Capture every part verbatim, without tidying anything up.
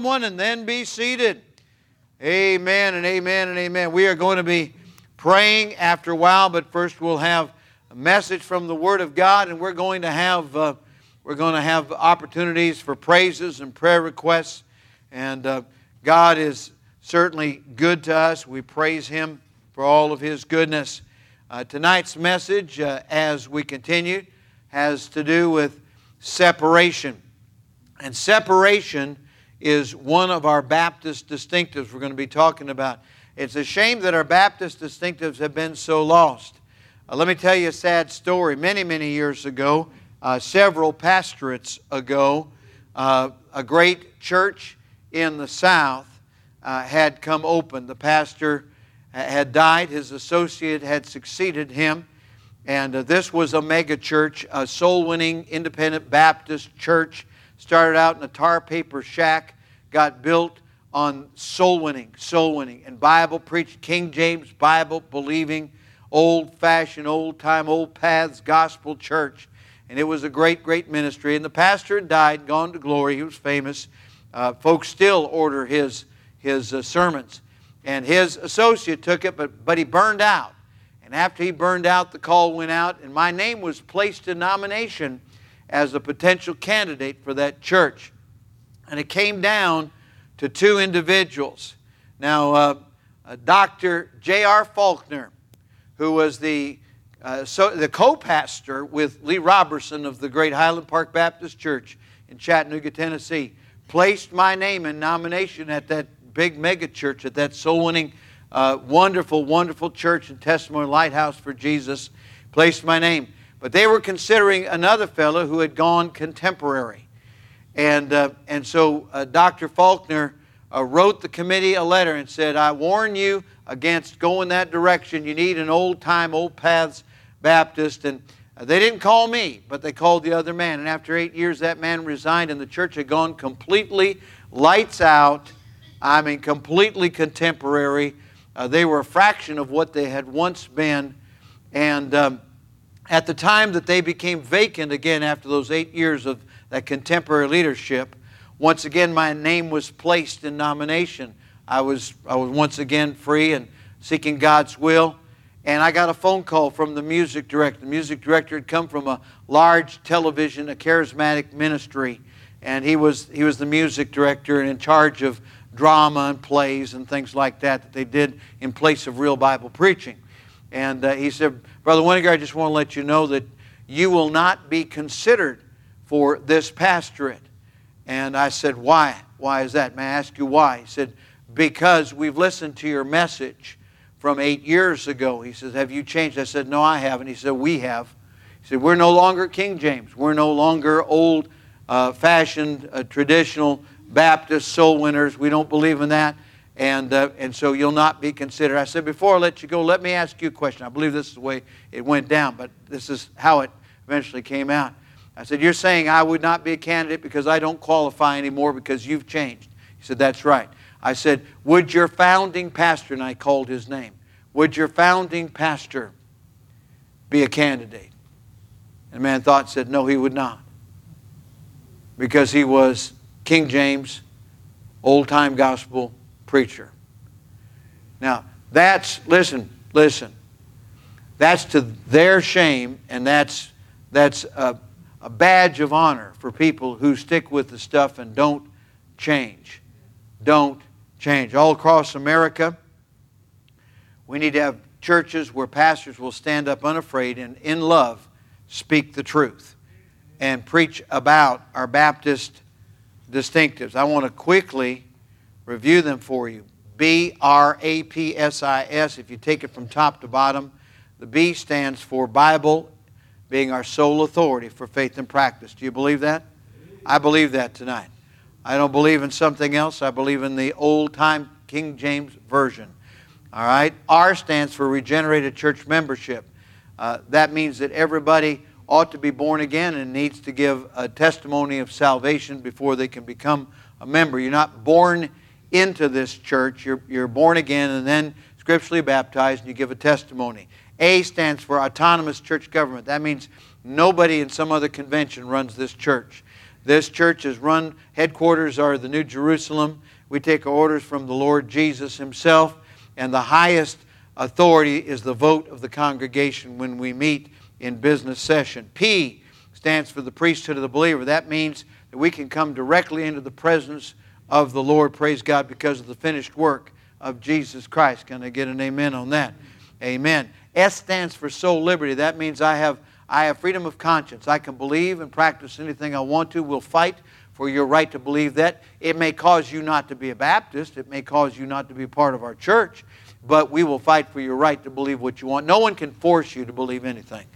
someone and then be seated. Amen and amen and amen. We are going to be praying after a while, but first we'll have a message from the Word of God, and we're going to have uh, we're going to have opportunities for praises and prayer requests. And uh, God is certainly good to us. We praise Him for all of His goodness. Uh, tonight's message, uh, as we continue, has to do with separation. And separation is one of our Baptist distinctives we're going to be talking about. It's a shame that our Baptist distinctives have been so lost. Uh, let me tell you a sad story. Many, many years ago, uh, several pastorates ago, uh, a great church in the South uh, had come open. The pastor had died. His associate had succeeded him. And uh, this was a mega church, a soul-winning independent Baptist church. Started out in a tar paper shack, got built on soul winning, soul winning, and Bible preached, King James Bible believing, old fashioned, old time, old paths, gospel church. And it was a great, great ministry. And the pastor had died, gone to glory. He was famous. Uh, folks still order his, his uh, sermons. And his associate took it, but, but he burned out. And after he burned out, the call went out, and my name was placed in nomination as a potential candidate for that church. And it came down to two individuals. Now, uh, uh, Doctor J R Faulkner, who was the, uh, so, the co-pastor with Lee Robertson of the great Highland Park Baptist Church in Chattanooga, Tennessee, placed my name in nomination at that big mega church, at that soul-winning, uh, wonderful, wonderful church and Testimony Lighthouse for Jesus, placed my name. But they were considering another fellow who had gone contemporary. And, uh, and so uh, Doctor Faulkner uh, wrote the committee a letter and said, I warn you against going that direction. You need an old-time, old-paths Baptist. And uh, they didn't call me, but they called the other man. And after eight years, that man resigned, and the church had gone completely lights out. I mean, completely contemporary. Uh, they were a fraction of what they had once been. And Um, At the time that they became vacant again after those eight years of that contemporary leadership, once again my name was placed in nomination. I was I was once again free and seeking God's will. And I got a phone call from the music director. The music director had come from a large television, a charismatic ministry. And he was he was the music director and in charge of drama and plays and things like that that they did in place of real Bible preaching. And uh, he said, Brother Weniger, I just want to let you know that you will not be considered for this pastorate. And I said, why? Why is that? May I ask you why? He said, because we've listened to your message from eight years ago. He says, have you changed? I said, no, I haven't. He said, we have. He said, we're no longer King James. We're no longer old-fashioned, uh, uh, traditional Baptist soul winners. We don't believe in that. And uh, and so you'll not be considered. I said, before I let you go, let me ask you a question. I believe this is the way it went down, but this is how it eventually came out. I said, you're saying I would not be a candidate because I don't qualify anymore because you've changed. He said, that's right. I said, would your founding pastor, and I called his name, would your founding pastor be a candidate? And the man thought, said, no, he would not. Because he was King James, old-time gospel preacher. Now, that's, listen, listen, that's to their shame, and that's that's a, a badge of honor for people who stick with the stuff and don't change. Don't change. All across America, we need to have churches where pastors will stand up unafraid and in love speak the truth and preach about our Baptist distinctives. I want to quickly review them for you. B R A P S I S, if you take it from top to bottom, the B stands for Bible being our sole authority for faith and practice. Do you believe that? I believe that tonight. I don't believe in something else. I believe in the old-time King James Version. All right? R stands for regenerated church membership. Uh, that means that everybody ought to be born again and needs to give a testimony of salvation before they can become a member. You're not born again into this church. You're, you're born again and then scripturally baptized and you give a testimony. A stands for autonomous church government. That means nobody in some other convention runs this church. This church is run, headquarters are the New Jerusalem. We take orders from the Lord Jesus himself, and the highest authority is the vote of the congregation when we meet in business session. P stands for the priesthood of the believer. That means that we can come directly into the presence of the Lord, praise God, because of the finished work of Jesus Christ. Can I get an amen on that? Amen. S stands for soul liberty. That means I have I have freedom of conscience. I can believe and practice anything I want to. We'll fight for your right to believe that. It may cause you not to be a Baptist. It may cause you not to be part of our church. But we will fight for your right to believe what you want. No one can force you to believe anything.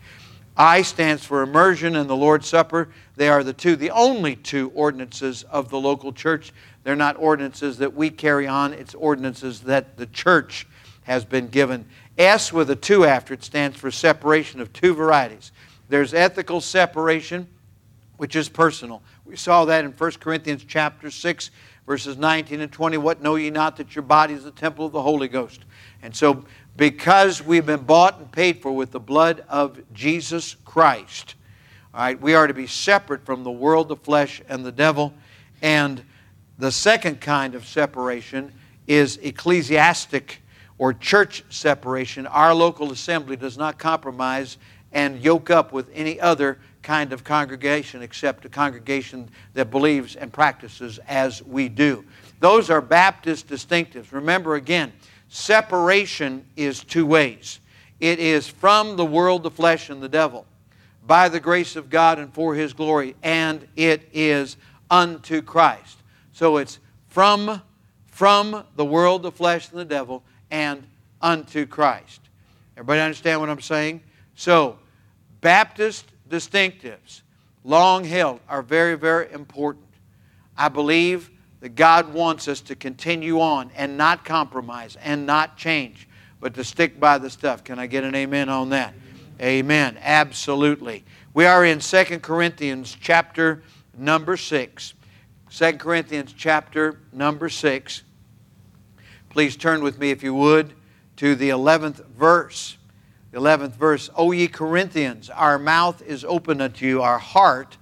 I stands for immersion and the Lord's Supper. They are the two, the only two ordinances of the local church. They're not ordinances that we carry on. It's ordinances that the church has been given. S with a two after it stands for separation of two varieties. There's ethical separation, which is personal. We saw that in First Corinthians chapter six, verses nineteen and twenty. What know ye not that your body is the temple of the Holy Ghost? And so because we've been bought and paid for with the blood of Jesus Christ, all right, we are to be separate from the world, the flesh, and the devil. And the second kind of separation is ecclesiastic or church separation. Our local assembly does not compromise and yoke up with any other kind of congregation except a congregation that believes and practices as we do. Those are Baptist distinctives. Remember again, separation is two ways. It is from the world, the flesh, and the devil, by the grace of God and for His glory, and it is unto Christ. So it's from, from the world, the flesh, and the devil, and unto Christ. Everybody understand what I'm saying? So, Baptist distinctives, long held, are very, very important. I believe that God wants us to continue on and not compromise and not change, but to stick by the stuff. Can I get an amen on that? Amen. Absolutely. We are in Second Corinthians chapter number six. Second Corinthians chapter number six. Please turn with me, if you would, to the eleventh verse. The eleventh verse, O ye Corinthians, our mouth is open unto you, our heart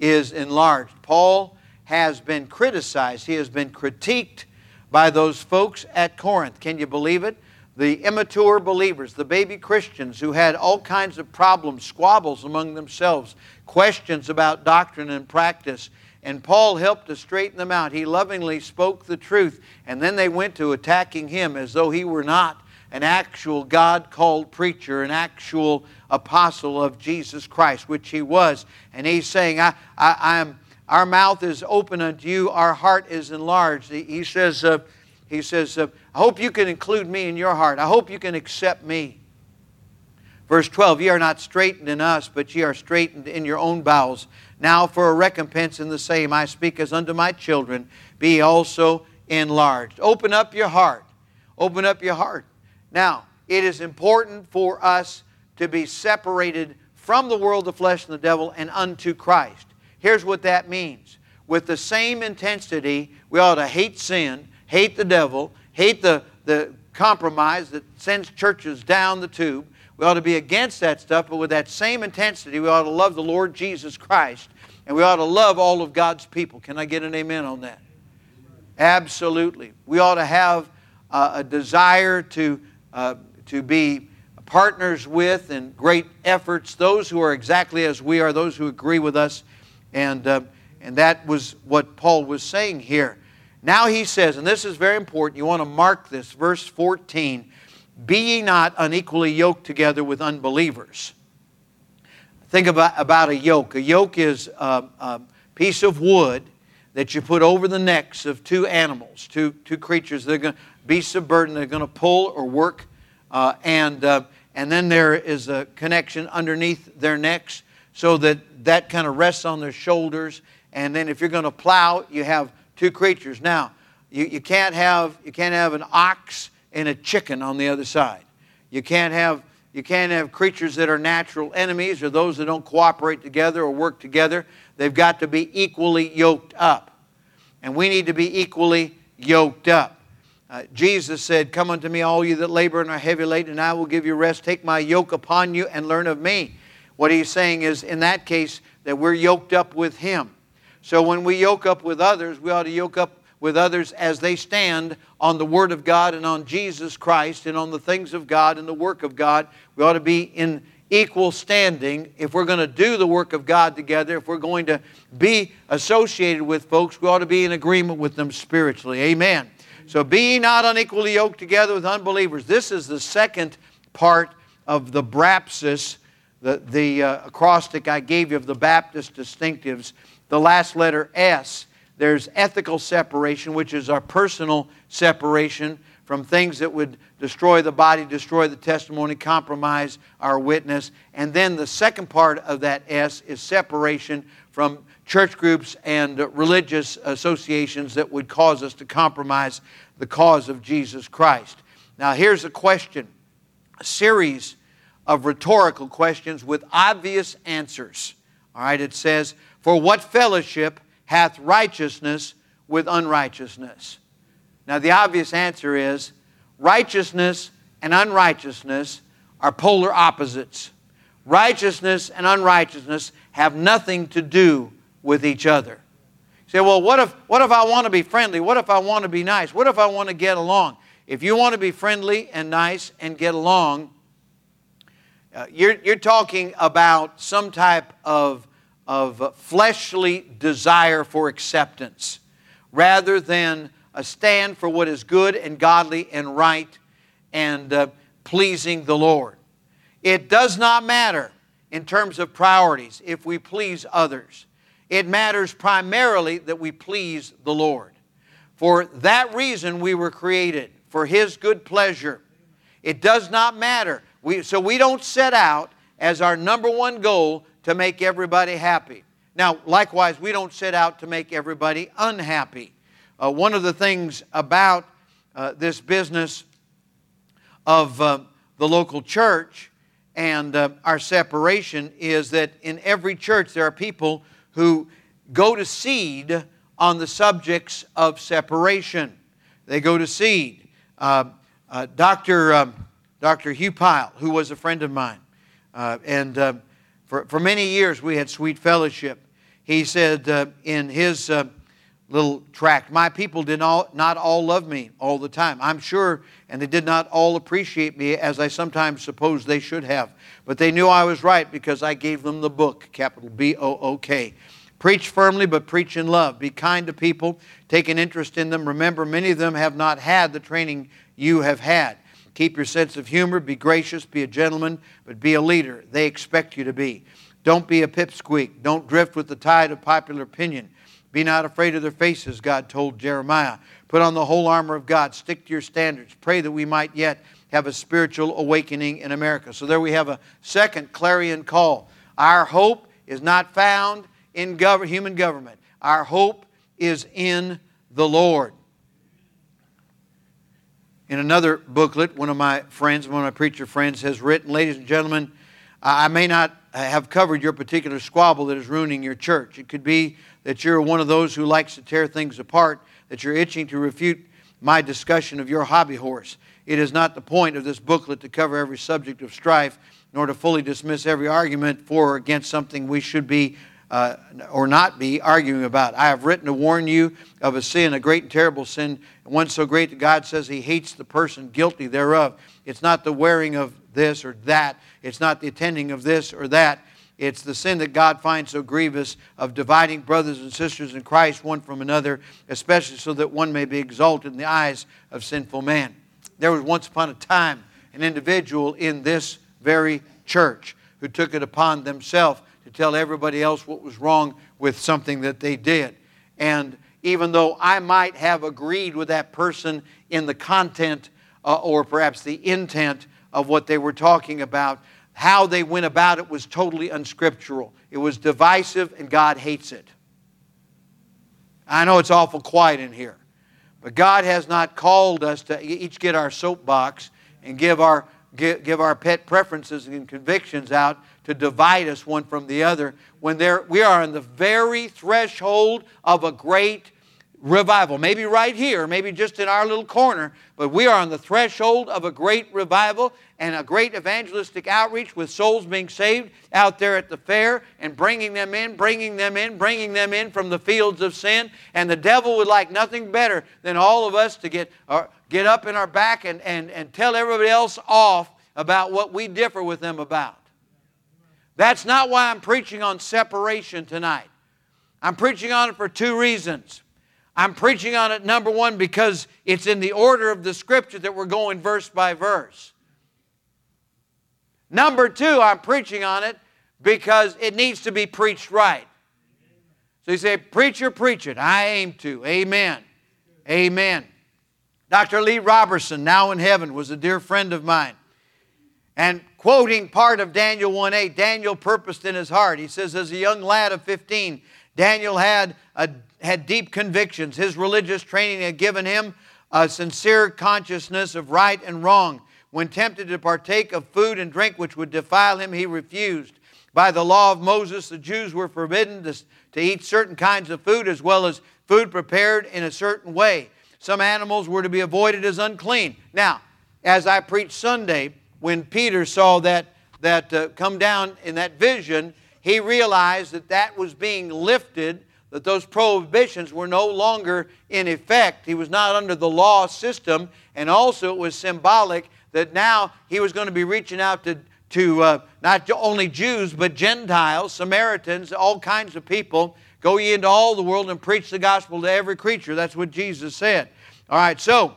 is enlarged. Paul has been criticized. He has been critiqued by those folks at Corinth. Can you believe it? The immature believers, the baby Christians who had all kinds of problems, squabbles among themselves, questions about doctrine and practice. And Paul helped to straighten them out. He lovingly spoke the truth. And then they went to attacking him as though he were not an actual God-called preacher, an actual apostle of Jesus Christ, which he was. And he's saying, I, I, I'm, our mouth is open unto you, our heart is enlarged. He, he says, uh, he says uh, I hope you can include me in your heart. I hope you can accept me. Verse twelve, ye are not straitened in us, but ye are straitened in your own bowels. Now for a recompense in the same, I speak as unto my children, be also enlarged. Open up your heart. Open up your heart. Now, it is important for us to be separated from the world, the flesh, and the devil, and unto Christ. Here's what that means. With the same intensity, we ought to hate sin, hate the devil, hate the, the compromise that sends churches down the tube. We ought to be against that stuff, but with that same intensity, we ought to love the Lord Jesus Christ, and we ought to love all of God's people. Can I get an amen on that? Absolutely. We ought to have uh, a desire to Uh, to be partners with in great efforts, those who are exactly as we are, those who agree with us. And, uh, and that was what Paul was saying here. Now he says, and this is very important, you want to mark this, verse fourteen, be ye not unequally yoked together with unbelievers. Think about, about a yoke. A yoke is a, a piece of wood that you put over the necks of two animals, two, two creatures that are going to beasts of burden, they're going to pull or work, uh, and uh, and then there is a connection underneath their necks so that that kind of rests on their shoulders. And then if you're going to plow, you have two creatures. Now, you, you can't have you can't have an ox and a chicken on the other side. You can't have you can't have creatures that are natural enemies or those that don't cooperate together or work together. They've got to be equally yoked up, and we need to be equally yoked up. Uh, Jesus said, come unto me all you that labor and are heavy laden, and I will give you rest. Take my yoke upon you and learn of me. What he's saying is, in that case, that we're yoked up with him. So when we yoke up with others, we ought to yoke up with others as they stand on the Word of God and on Jesus Christ and on the things of God and the work of God. We ought to be in equal standing. If we're going to do the work of God together, if we're going to be associated with folks, we ought to be in agreement with them spiritually. Amen. So be not unequally yoked together with unbelievers. This is the second part of the brapsis, the, the uh, acrostic I gave you of the Baptist distinctives. The last letter, S. There's ethical separation, which is our personal separation from things that would destroy the body, destroy the testimony, compromise our witness. And then the second part of that S is separation from church groups and religious associations that would cause us to compromise the cause of Jesus Christ. Now here's a question, a series of rhetorical questions with obvious answers. All right, it says, for what fellowship hath righteousness with unrighteousness? Now the obvious answer is righteousness and unrighteousness are polar opposites. Righteousness and unrighteousness have nothing to do with each other. You say, well, what if, what if I want to be friendly? What if I want to be nice? What if I want to get along? If you want to be friendly and nice and get along, uh, you're, you're talking about some type of, of fleshly desire for acceptance rather than a stand for what is good and godly and right and uh, pleasing the Lord. It does not matter in terms of priorities if we please others. It matters primarily that we please the Lord. For that reason we were created, for His good pleasure. It does not matter. We, so we don't set out as our number one goal to make everybody happy. Now, likewise, we don't set out to make everybody unhappy. Uh, one of the things about uh, this business of uh, the local church and uh, our separation is that in every church there are people who go to seed on the subjects of separation. They go to seed. Uh, uh, Doctor Um, Doctor Hugh Pyle, who was a friend of mine, uh, and uh, for, for many years we had sweet fellowship. He said uh, in his uh, little tract, my people did not, not all love me all the time. I'm sure, and they did not all appreciate me as I sometimes supposed they should have. But they knew I was right because I gave them the book, capital B O O K. Preach firmly, but preach in love. Be kind to people. Take an interest in them. Remember, many of them have not had the training you have had. Keep your sense of humor. Be gracious. Be a gentleman, but be a leader. They expect you to be. Don't be a pipsqueak. Don't drift with the tide of popular opinion. Be not afraid of their faces, God told Jeremiah. Put on the whole armor of God. Stick to your standards. Pray that we might yet have a spiritual awakening in America. So there we have a second clarion call. Our hope is not found in gov- human government. Our hope is in the Lord. In another booklet, one of my friends, one of my preacher friends has written, ladies and gentlemen, I may not have covered your particular squabble that is ruining your church. It could be that you're one of those who likes to tear things apart, that you're itching to refute my discussion of your hobby horse. It is not the point of this booklet to cover every subject of strife, nor to fully dismiss every argument for or against something we should be uh, or not be arguing about. I have written to warn you of a sin, a great and terrible sin, one so great that God says He hates the person guilty thereof. It's not the wearing of this or that. It's not the attending of this or that. It's the sin that God finds so grievous of dividing brothers and sisters in Christ one from another, especially so that one may be exalted in the eyes of sinful man. There was once upon a time an individual in this very church who took it upon themselves to tell everybody else what was wrong with something that they did. And even though I might have agreed with that person in the content uh, or perhaps the intent of what they were talking about, how they went about it was totally unscriptural. It was divisive, and God hates it. I know it's awful quiet in here, but God has not called us to each get our soapbox and give our, give, give our pet preferences and convictions out to divide us one from the other when we are on the very threshold of a great revival. Maybe right here, maybe just in our little corner, but we are on the threshold of a great revival and a great evangelistic outreach with souls being saved out there at the fair and bringing them in, bringing them in, bringing them in from the fields of sin. And the devil would like nothing better than all of us to get, uh, get up in our back and, and, and tell everybody else off about what we differ with them about. That's not why I'm preaching on separation tonight. I'm preaching on it for two reasons. I'm preaching on it, number one, because it's in the order of the Scripture that we're going verse by verse. Number two, I'm preaching on it because it needs to be preached right. So you say, preacher, preach it. I aim to. Amen. Amen. Doctor Lee Robertson, now in heaven, was a dear friend of mine. And quoting part of Daniel one eight, Daniel purposed in his heart. He says, as a young lad of fifteen, Daniel had a had deep convictions. His religious training had given him a sincere consciousness of right and wrong. When tempted to partake of food and drink which would defile him, he refused. By the law of Moses, the Jews were forbidden to, to eat certain kinds of food as well as food prepared in a certain way. Some animals were to be avoided as unclean. Now, as I preached Sunday, when Peter saw that, that uh, come down in that vision, he realized that that was being lifted, that those prohibitions were no longer in effect. He was not under the law system, and also it was symbolic that now he was going to be reaching out to, to uh, not only Jews, but Gentiles, Samaritans, all kinds of people. Go ye into all the world and preach the gospel to every creature. That's what Jesus said. All right, so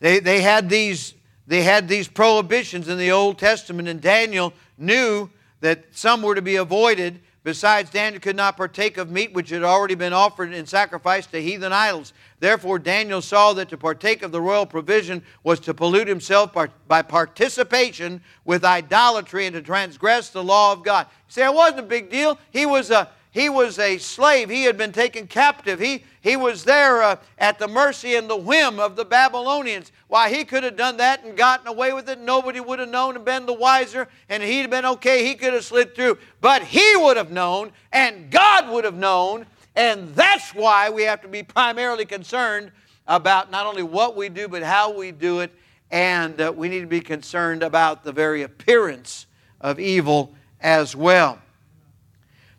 they, they, had, these, they had these prohibitions in the Old Testament, and Daniel knew that some were to be avoided. Besides, Daniel could not partake of meat which had already been offered in sacrifice to heathen idols. Therefore, Daniel saw that to partake of the royal provision was to pollute himself by participation with idolatry and to transgress the law of God. You say, it wasn't a big deal. He was a, he was a slave. He had been taken captive. He, he was there uh, at the mercy and the whim of the Babylonians. Why, he could have done that and gotten away with it. Nobody would have known and been the wiser, and he'd have been okay. He could have slid through. But he would have known, and God would have known, and that's why we have to be primarily concerned about not only what we do, but how we do it, and uh, we need to be concerned about the very appearance of evil as well.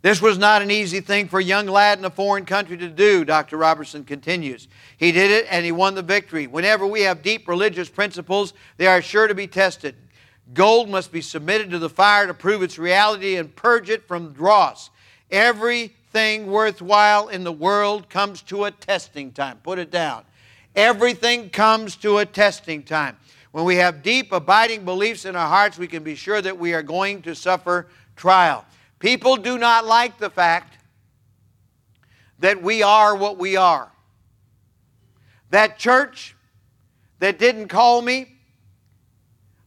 This was not an easy thing for a young lad in a foreign country to do, Doctor Robertson continues. He did it and he won the victory. Whenever we have deep religious principles, they are sure to be tested. Gold must be submitted to the fire to prove its reality and purge it from dross. Everything worthwhile in the world comes to a testing time. Put it down. Everything comes to a testing time. When we have deep, abiding beliefs in our hearts, we can be sure that we are going to suffer trial. People do not like the fact that we are what we are. That church that didn't call me,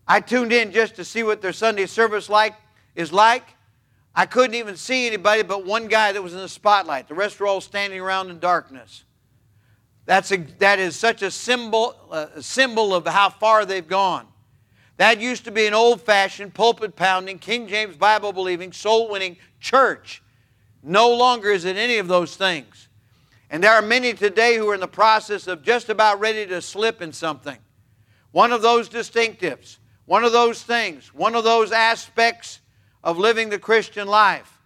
I tuned in just to see what their Sunday service like is like. I couldn't even see anybody but one guy that was in the spotlight. The rest were all standing around in darkness. That's a, that is such a symbol, a symbol of how far they've gone. That used to be an old-fashioned, pulpit-pounding, King James Bible-believing, soul-winning church. No longer is it any of those things. And there are many today who are in the process of just about ready to slip in something. One of those distinctives, one of those things, one of those aspects of living the Christian life.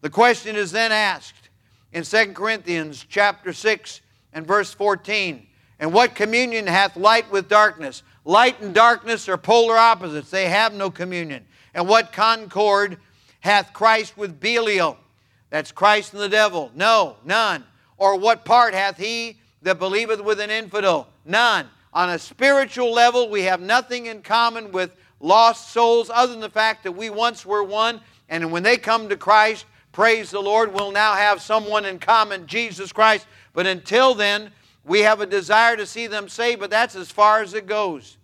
The question is then asked in Second Corinthians chapter six and verse fourteen, and what communion hath light with darkness? Light and darkness are polar opposites. They have no communion. And what concord hath Christ with Belial? That's Christ and the devil. No, none. Or what part hath he that believeth with an infidel? None. On a spiritual level, we have nothing in common with lost souls other than the fact that we once were one. And when they come to Christ, praise the Lord, we'll now have someone in common, Jesus Christ. But until then, we have a desire to see them saved, but that's as far as it goes.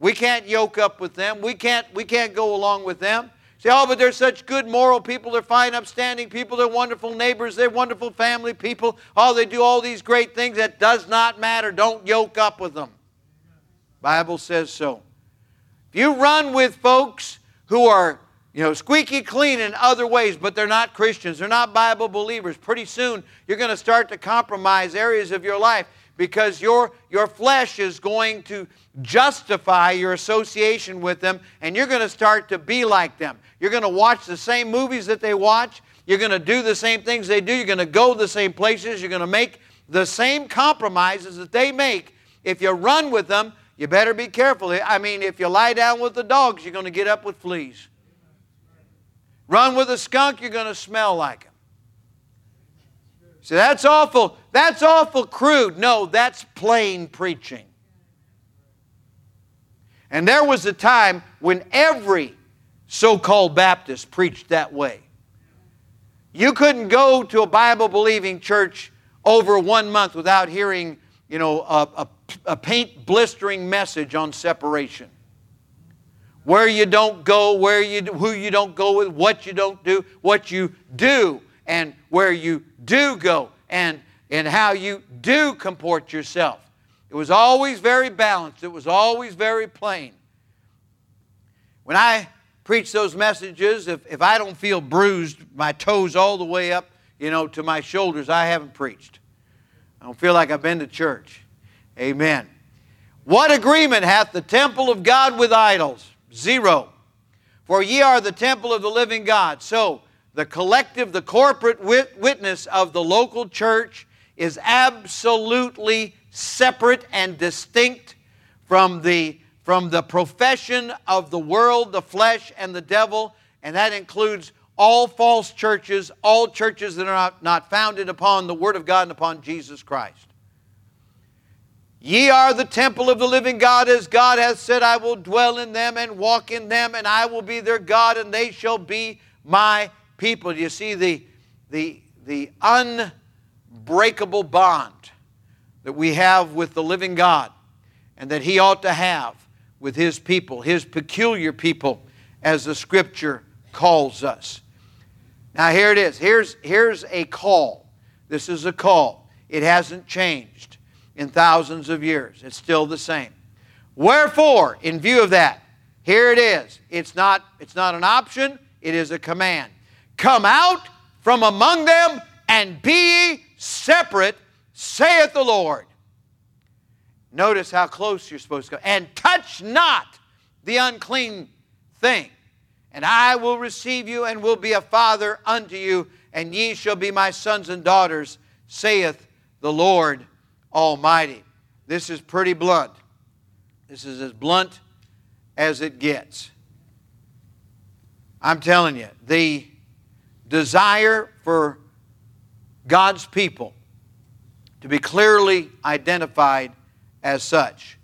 We can't yoke up with them. We can't, we can't go along with them. Say, oh, but they're such good moral people. They're fine, upstanding people. They're wonderful neighbors. They're wonderful family people. Oh, they do all these great things. That does not matter. Don't yoke up with them. The Bible says so. If you run with folks who are You know, squeaky clean in other ways, but they're not Christians. They're not Bible believers. Pretty soon, you're going to start to compromise areas of your life because your, your flesh is going to justify your association with them, and you're going to start to be like them. You're going to watch the same movies that they watch. You're going to do the same things they do. You're going to go the same places. You're going to make the same compromises that they make. If you run with them, you better be careful. I mean, if you lie down with the dogs, you're going to get up with fleas. Run with a skunk, you're going to smell like him. See, that's awful. That's awful crude. No, that's plain preaching. And there was a time when every so-called Baptist preached that way. You couldn't go to a Bible-believing church over one month without hearing, you know, a, a, a paint-blistering message on separation. Where you don't go, where you, who you don't go with, what you don't do, what you do, and where you do go, and, and how you do comport yourself. It was always very balanced. It was always very plain. When I preach those messages, if, if I don't feel bruised, my toes all the way up, you know, to my shoulders, I haven't preached. I don't feel like I've been to church. Amen. What agreement hath the temple of God with idols? Zero. For ye are the temple of the living God. So the collective, the corporate wit- witness of the local church is absolutely separate and distinct from the, from the profession of the world, the flesh, and the devil. And that includes all false churches, all churches that are not, not founded upon the Word of God and upon Jesus Christ. Ye are the temple of the living God, as God hath said, I will dwell in them and walk in them, and I will be their God, and they shall be my people. You see the, the, the unbreakable bond that we have with the living God and that He ought to have with His people, His peculiar people, as the Scripture calls us. Now here it is. Here's, here's a call. This is a call. It hasn't changed. In thousands of years. It's still the same. Wherefore, in view of that, here it is. It's not, it's not an option. It is a command. Come out from among them and be ye separate, saith the Lord. Notice how close you're supposed to go. And touch not the unclean thing. And I will receive you and will be a father unto you. And ye shall be my sons and daughters, saith the Lord Almighty. This is pretty blunt. This is as blunt as it gets. I'm telling you, the desire for God's people to be clearly identified as such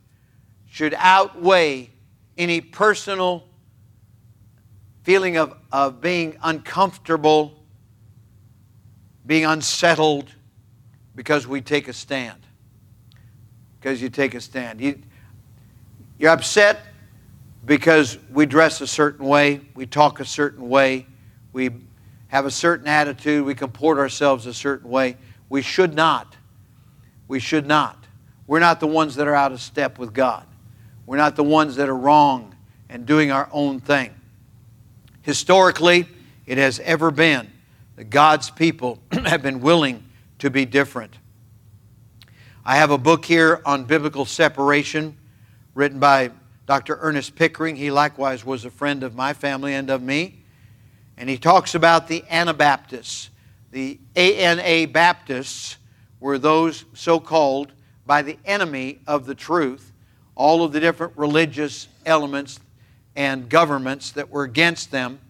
should outweigh any personal feeling of, of being uncomfortable, being unsettled, because we take a stand. Because you take a stand. You, you're upset because we dress a certain way, we talk a certain way, we have a certain attitude, we comport ourselves a certain way. We should not. We should not. We're not the ones that are out of step with God. We're not the ones that are wrong and doing our own thing. Historically, it has ever been that God's people have been willing to be different. I have a book here on biblical separation written by Doctor Ernest Pickering. He likewise was a friend of my family and of me. And he talks about the Anabaptists. The A N A Baptists were those so-called by the enemy of the truth. All of the different religious elements and governments that were against them,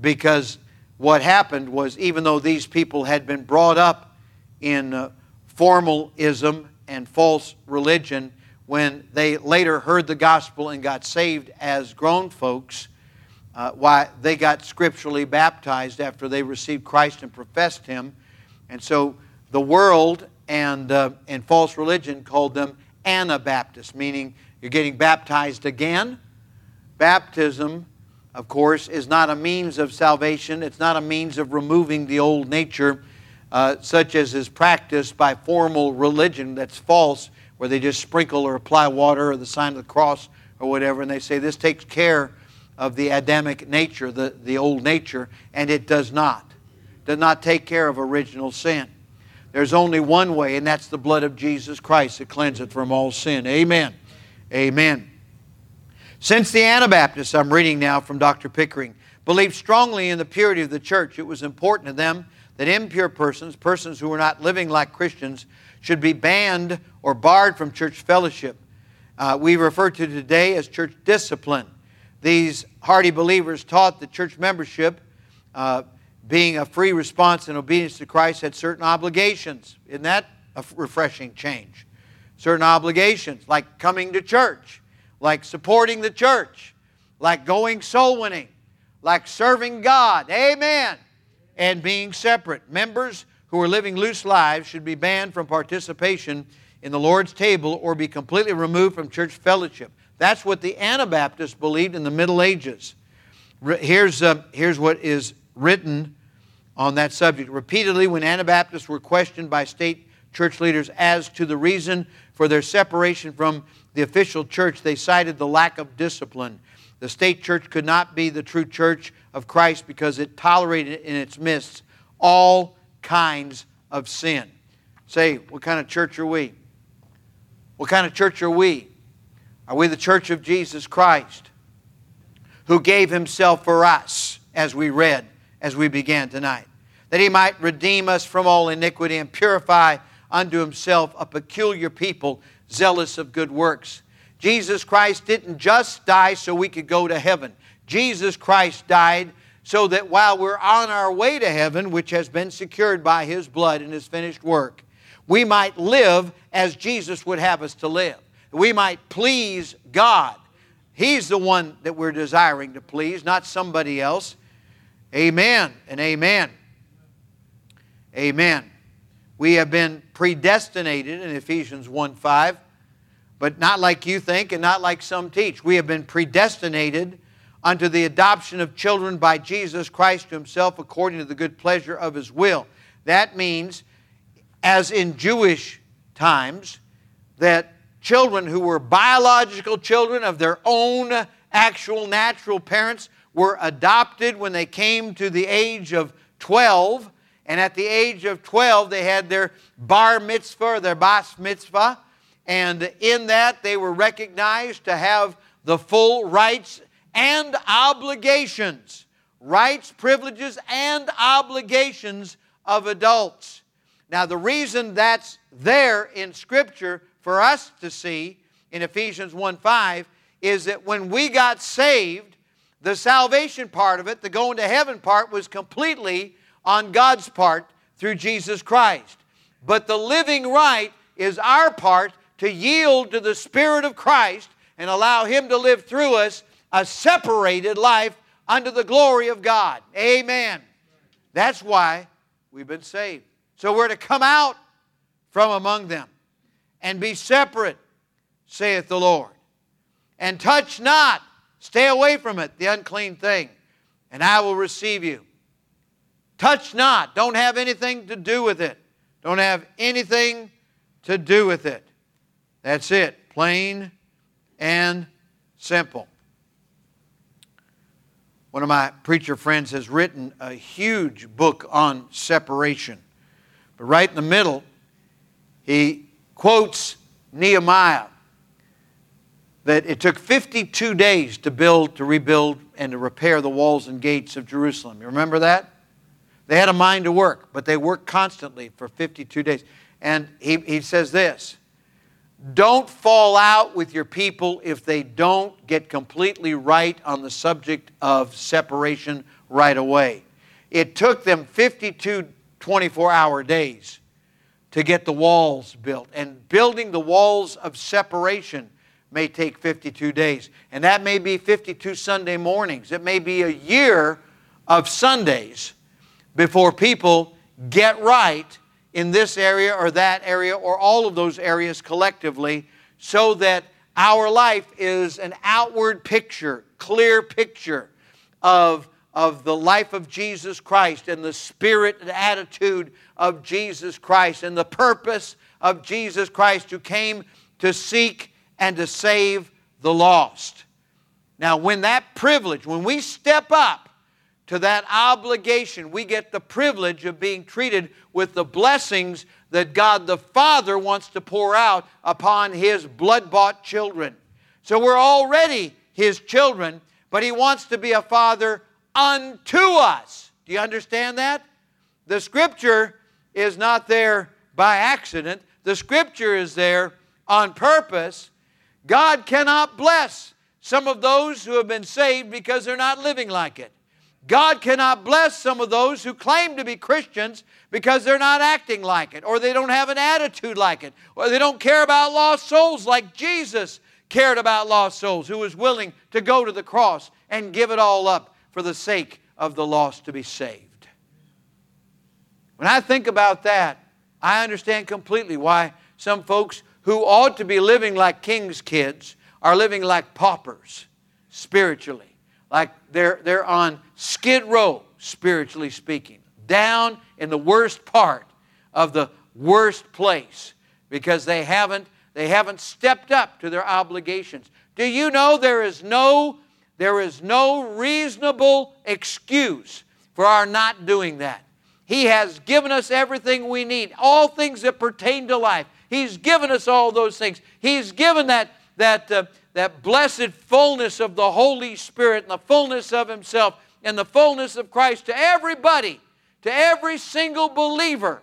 because what happened was, even though these people had been brought up in uh, formalism and false religion, when they later heard the gospel and got saved as grown folks, uh, why they got scripturally baptized after they received Christ and professed Him. And so the world and, uh, and false religion called them Anabaptists, meaning you're getting baptized again. Baptism, of course, is not a means of salvation. It's not a means of removing the old nature, Uh, such as is practiced by formal religion that's false, where they just sprinkle or apply water or the sign of the cross or whatever, and they say this takes care of the Adamic nature, the, the old nature, and it does not. Does not take care of original sin. There's only one way, and that's the blood of Jesus Christ that cleanseth from all sin. Amen. Amen. Since the Anabaptists, I'm reading now from Doctor Pickering, believed strongly in the purity of the church, it was important to them that impure persons, persons who were not living like Christians, should be banned or barred from church fellowship. Uh, we refer to today as church discipline. These hardy believers taught that church membership, uh, being a free response in obedience to Christ, had certain obligations. Isn't that a refreshing change? Certain obligations, like coming to church, like supporting the church, like going soul winning, like serving God. Amen. And being separate. Members who are living loose lives should be banned from participation in the Lord's table or be completely removed from church fellowship. That's what the Anabaptists believed in the Middle Ages. Here's, uh, here's what is written on that subject. Repeatedly, when Anabaptists were questioned by state church leaders as to the reason for their separation from the official church, they cited the lack of discipline. The state church could not be the true church of Christ because it tolerated in its midst all kinds of sin. Say, what kind of church are we? What kind of church are we? Are we the church of Jesus Christ, who gave himself for us, as we read, as we began tonight, that he might redeem us from all iniquity and purify unto himself a peculiar people, zealous of good works? Jesus Christ didn't just die so we could go to heaven. Jesus Christ died so that while we're on our way to heaven, which has been secured by his blood and his finished work, we might live as Jesus would have us to live. We might please God. He's the one that we're desiring to please, not somebody else. Amen and amen. Amen. We have been predestinated in Ephesians one five. But not like you think and not like some teach. We have been predestinated unto the adoption of children by Jesus Christ to himself according to the good pleasure of his will. That means, as in Jewish times, that children who were biological children of their own actual natural parents were adopted when they came to the age of twelve. And at the age of twelve, they had their bar mitzvah or their bas mitzvah. And in that, they were recognized to have the full rights and obligations, rights, privileges, and obligations of adults. Now, the reason that's there in Scripture for us to see in Ephesians one five is that when we got saved, the salvation part of it, the going to heaven part, was completely on God's part through Jesus Christ. But the living right is our part, to yield to the Spirit of Christ and allow him to live through us a separated life unto the glory of God. Amen. That's why we've been saved. So we're to come out from among them and be separate, saith the Lord. And touch not, stay away from it, the unclean thing, and I will receive you. Touch not, don't have anything to do with it. Don't have anything to do with it. That's it. Plain and simple. One of my preacher friends has written a huge book on separation. But right in the middle, he quotes Nehemiah, that it took fifty-two days to build, to rebuild, and to repair the walls and gates of Jerusalem. You remember that? They had a mind to work, but they worked constantly for fifty-two days. And he, he says this, don't fall out with your people if they don't get completely right on the subject of separation right away. It took them fifty-two twenty-four-hour days to get the walls built. And building the walls of separation may take fifty-two days. And that may be fifty-two Sunday mornings. It may be a year of Sundays before people get right in this area or that area or all of those areas collectively, so that our life is an outward picture, clear picture of, of the life of Jesus Christ and the spirit and attitude of Jesus Christ and the purpose of Jesus Christ, who came to seek and to save the lost. Now, when that privilege, when we step up to that obligation, we get the privilege of being treated with the blessings that God the Father wants to pour out upon His blood-bought children. So we're already His children, but He wants to be a Father unto us. Do you understand that? The Scripture is not there by accident. The Scripture is there on purpose. God cannot bless some of those who have been saved because they're not living like it. God cannot bless some of those who claim to be Christians because they're not acting like it, or they don't have an attitude like it, or they don't care about lost souls like Jesus cared about lost souls, who was willing to go to the cross and give it all up for the sake of the lost to be saved. When I think about that, I understand completely why some folks who ought to be living like king's kids are living like paupers spiritually. Like they're, they're on skid row, spiritually speaking, down in the worst part of the worst place because they haven't, they haven't stepped up to their obligations. Do you know there is no, there is no reasonable excuse for our not doing that? He has given us everything we need, all things that pertain to life. He's given us all those things. He's given that, that, uh, that blessed fullness of the Holy Spirit and the fullness of Himself and the fullness of Christ to everybody, to every single believer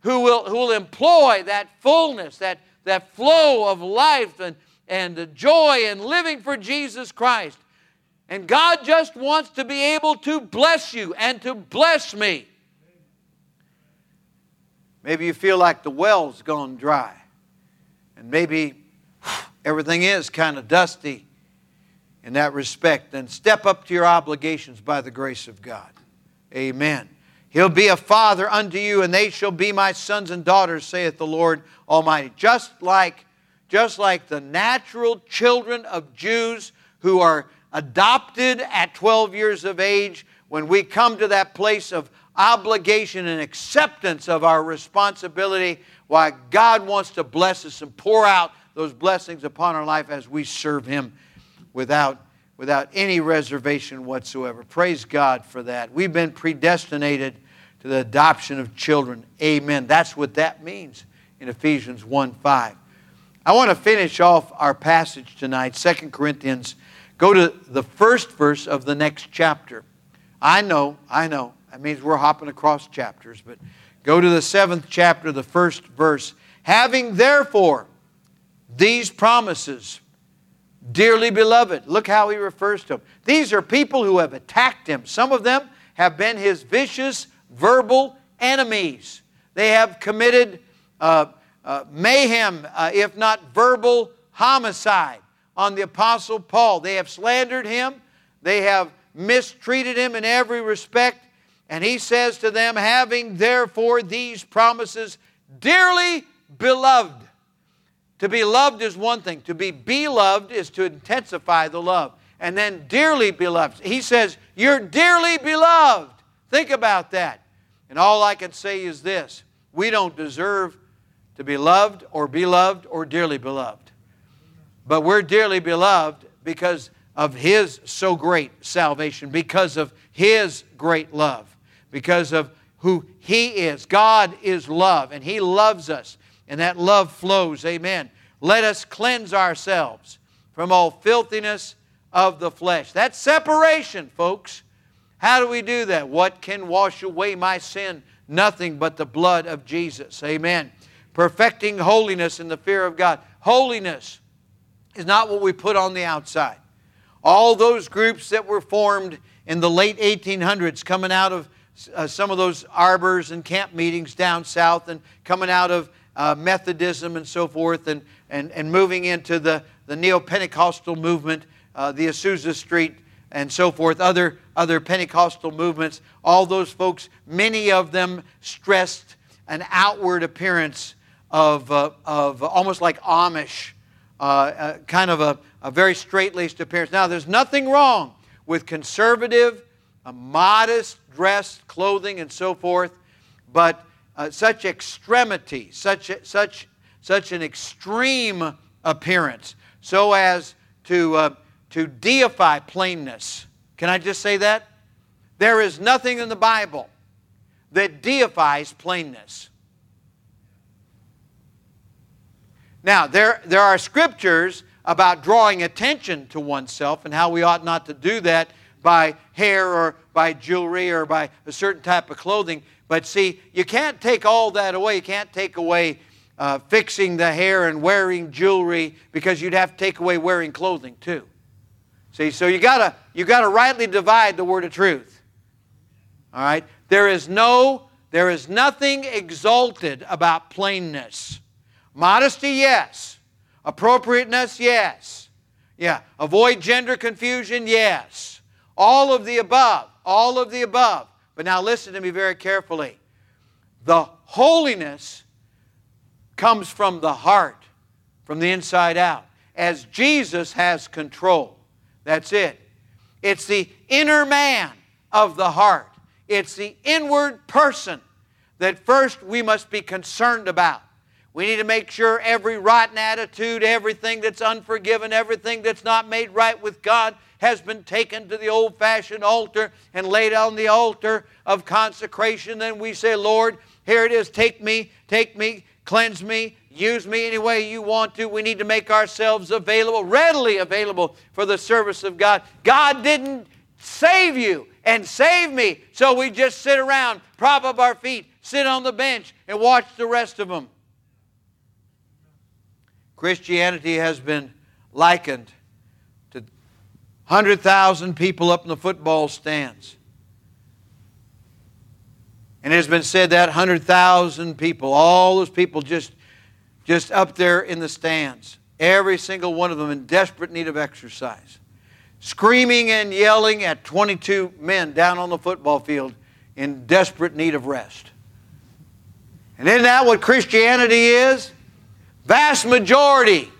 who will, who will employ that fullness, that, that flow of life and, and the joy in living for Jesus Christ. And God just wants to be able to bless you and to bless me. Maybe you feel like the well's gone dry, and maybe everything is kind of dusty in that respect. Then step up to your obligations by the grace of God. Amen. He'll be a father unto you, and they shall be my sons and daughters, saith the Lord Almighty. Just like, just like the natural children of Jews who are adopted at twelve years of age, when we come to that place of obligation and acceptance of our responsibility, why God wants to bless us and pour out those blessings upon our life as we serve Him without, without any reservation whatsoever. Praise God for that. We've been predestinated to the adoption of children. Amen. That's what that means in Ephesians one five. I want to finish off our passage tonight, Second Corinthians. Go to the first verse of the next chapter. I know, I know. That means we're hopping across chapters, but go to the seventh chapter, the first verse. Having therefore these promises, dearly beloved. Look how he refers to them. These are people who have attacked him. Some of them have been his vicious verbal enemies. They have committed uh, uh, mayhem, uh, if not verbal homicide, on the Apostle Paul. They have slandered him. They have mistreated him in every respect. And he says to them, having therefore these promises, dearly beloved. To be loved is one thing. To be beloved is to intensify the love. And then dearly beloved. He says, you're dearly beloved. Think about that. And all I can say is this. We don't deserve to be loved or beloved or dearly beloved. But we're dearly beloved because of His so great salvation, because of His great love, because of who He is. God is love, and He loves us. And that love flows, amen. Let us cleanse ourselves from all filthiness of the flesh. That's separation, folks. How do we do that? What can wash away my sin? Nothing but the blood of Jesus, amen. Perfecting holiness in the fear of God. Holiness is not what we put on the outside. All those groups that were formed in the late eighteen hundreds coming out of uh, some of those arbors and camp meetings down south and coming out of Uh, Methodism and so forth, and, and, and moving into the, the neo-Pentecostal movement, uh, the Azusa Street and so forth, other, other Pentecostal movements, all those folks, many of them stressed an outward appearance of, uh, of almost like Amish, uh, uh, kind of a, a very straight-laced appearance. Now, there's nothing wrong with conservative, uh, modest dress, clothing, and so forth, but Uh, such extremity, such, such, such an extreme appearance, so as to, uh, to deify plainness. Can I just say that? There is nothing in the Bible that deifies plainness. Now, there, there are scriptures about drawing attention to oneself and how we ought not to do that by hair or by jewelry or by a certain type of clothing. But see, you can't take all that away. You can't take away uh, fixing the hair and wearing jewelry, because you'd have to take away wearing clothing too. See, so you gotta you gotta rightly divide the word of truth. All right? There is no, there is nothing exalted about plainness. Modesty, yes. Appropriateness, yes. Yeah. Avoid gender confusion, yes. All of the above. All of the above. But now listen to me very carefully. The holiness comes from the heart, from the inside out, as Jesus has control. That's it. It's the inner man of the heart. It's the inward person that first we must be concerned about. We need to make sure every rotten attitude, everything that's unforgiven, everything that's not made right with God has been taken to the old-fashioned altar and laid on the altar of consecration. Then we say, Lord, here it is. Take me, take me, cleanse me, use me any way you want to. We need to make ourselves available, readily available for the service of God. God didn't save you and save me, so we just sit around, prop up our feet, sit on the bench, and watch the rest of them. Christianity has been likened to one hundred thousand people up in the football stands. And it has been said that one hundred thousand people, all those people just, just up there in the stands, every single one of them in desperate need of exercise, screaming and yelling at twenty-two men down on the football field in desperate need of rest. And isn't that what Christianity is? Vast majority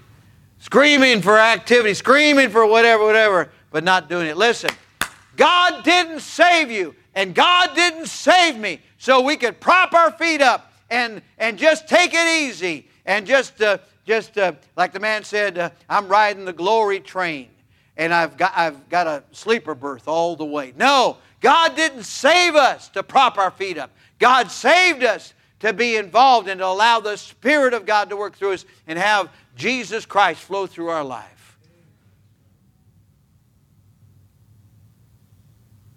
screaming for activity, screaming for whatever, whatever, but not doing it. Listen, God didn't save you, and God didn't save me, so we could prop our feet up and, and just take it easy and just, uh, just uh, like the man said, uh, I'm riding the glory train, and I've got, I've got a sleeper berth all the way. No, God didn't save us to prop our feet up. God saved us to be involved and to allow the Spirit of God to work through us and have Jesus Christ flow through our life.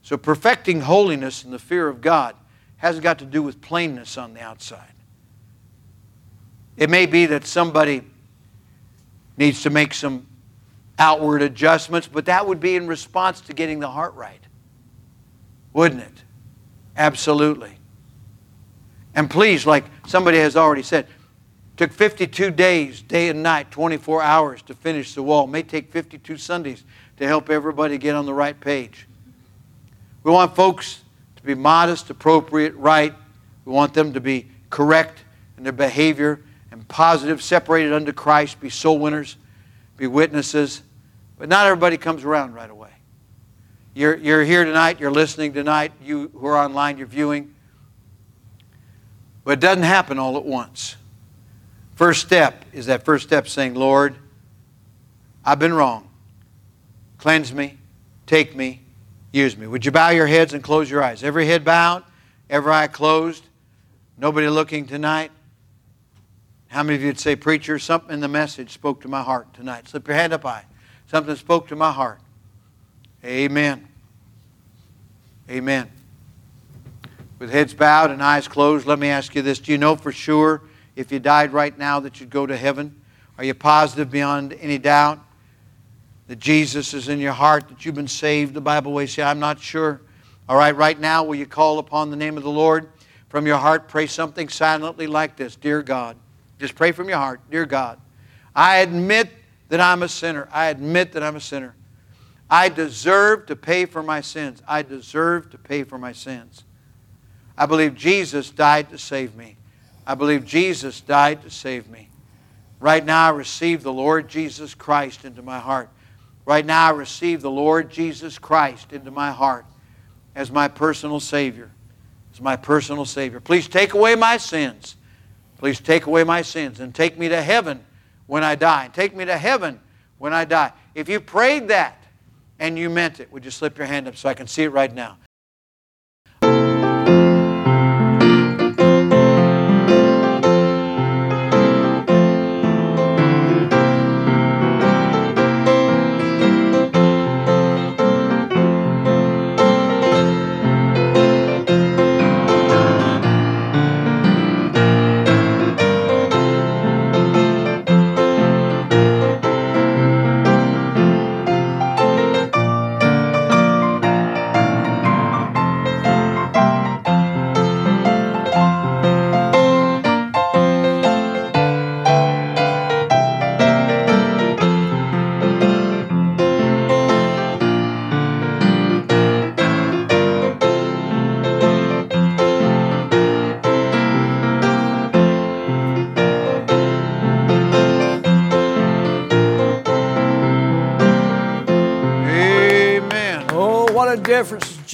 So perfecting holiness in the fear of God hasn't got to do with plainness on the outside. It may be that somebody needs to make some outward adjustments, but that would be in response to getting the heart right, wouldn't it? Absolutely. And please, like somebody has already said, took fifty-two days, day and night, twenty-four hours to finish the wall. It may take fifty-two Sundays to help everybody get on the right page. We want folks to be modest, appropriate, right. We want them to be correct in their behavior and positive, separated unto Christ, be soul winners, be witnesses. But not everybody comes around right away. You're, you're here tonight, you're listening tonight, you who are online, you're viewing. But it doesn't happen all at once. First step is that first step saying, Lord, I've been wrong. Cleanse me, take me, use me. Would you bow your heads and close your eyes? Every head bowed, every eye closed, nobody looking tonight. How many of you would say, preacher, something in the message spoke to my heart tonight? Slip your hand up high. Something spoke to my heart. Amen. Amen. With heads bowed and eyes closed, let me ask you this. Do you know for sure if you died right now that you'd go to heaven? Are you positive beyond any doubt that Jesus is in your heart, that you've been saved? The Bible way say, I'm not sure. All right, right now, will you call upon the name of the Lord? From your heart, pray something silently like this. Dear God, just pray from your heart. Dear God, I admit that I'm a sinner. I admit that I'm a sinner. I deserve to pay for my sins. I deserve to pay for my sins. I believe Jesus died to save me. I believe Jesus died to save me. Right now I receive the Lord Jesus Christ into my heart. Right now I receive the Lord Jesus Christ into my heart as my personal Savior. As my personal Savior. Please take away my sins. Please take away my sins and take me to heaven when I die. Take me to heaven when I die. If you prayed that, and you meant it, would you slip your hand up so I can see it right now? Difference